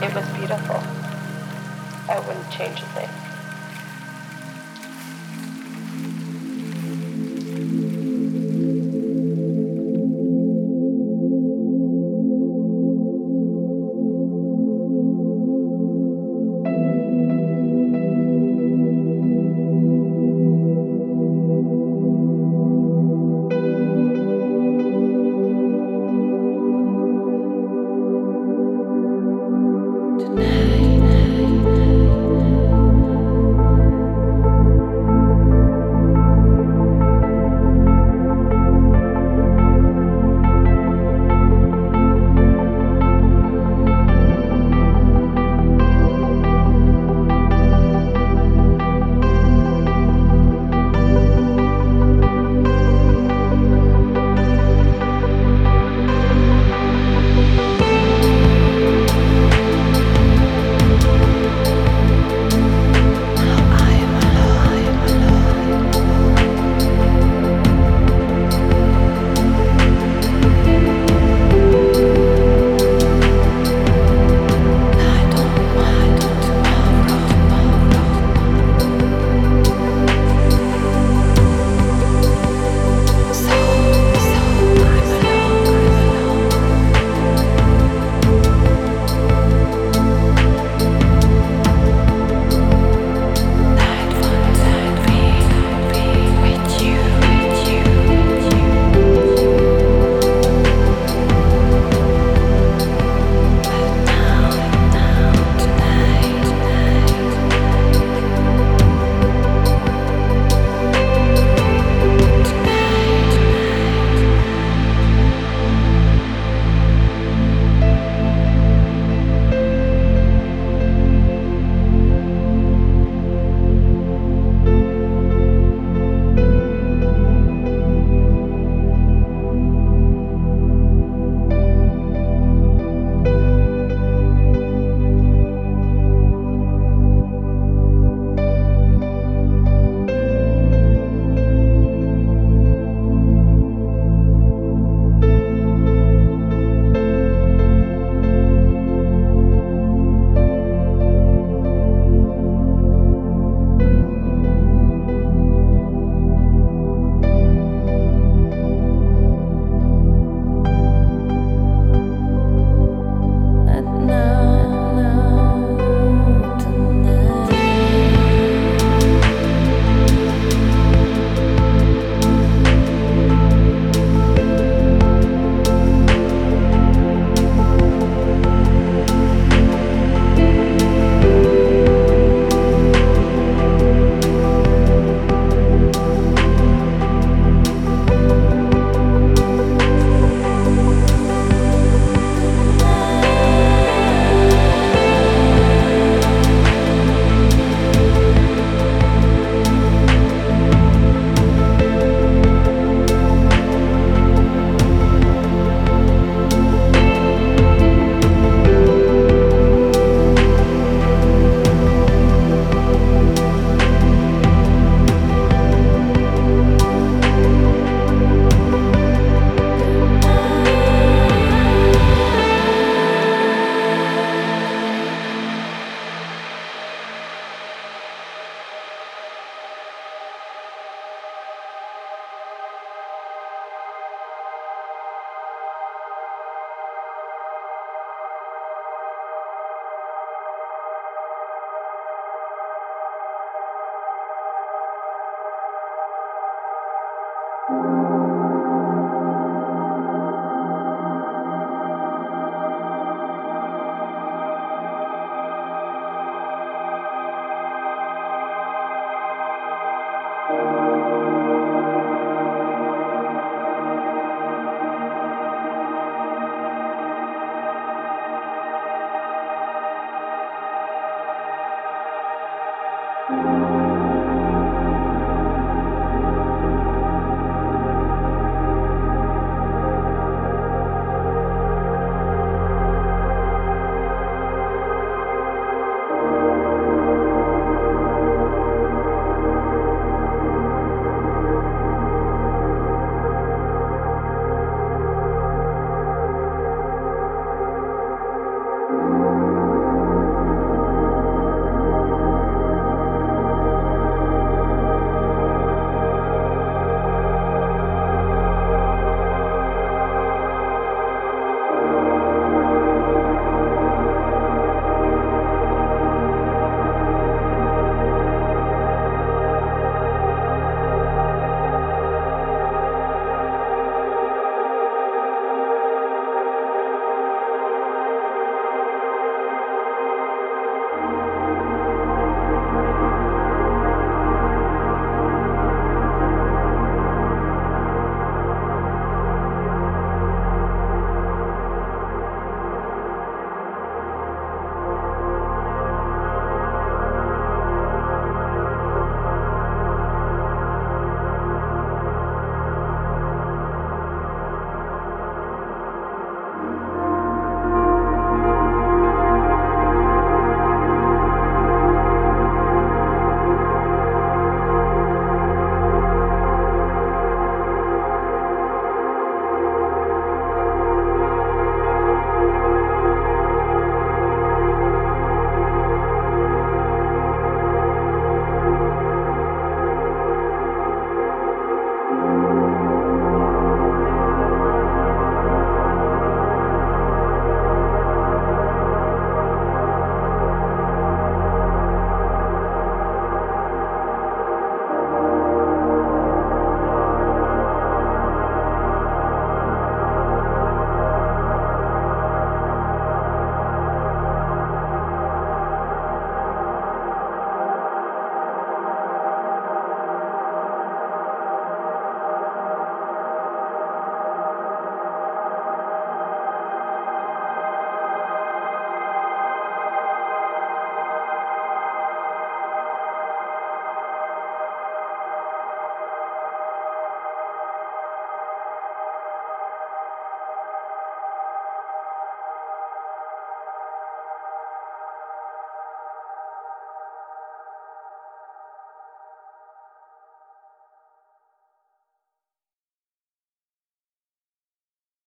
It was beautiful. I wouldn't change a thing.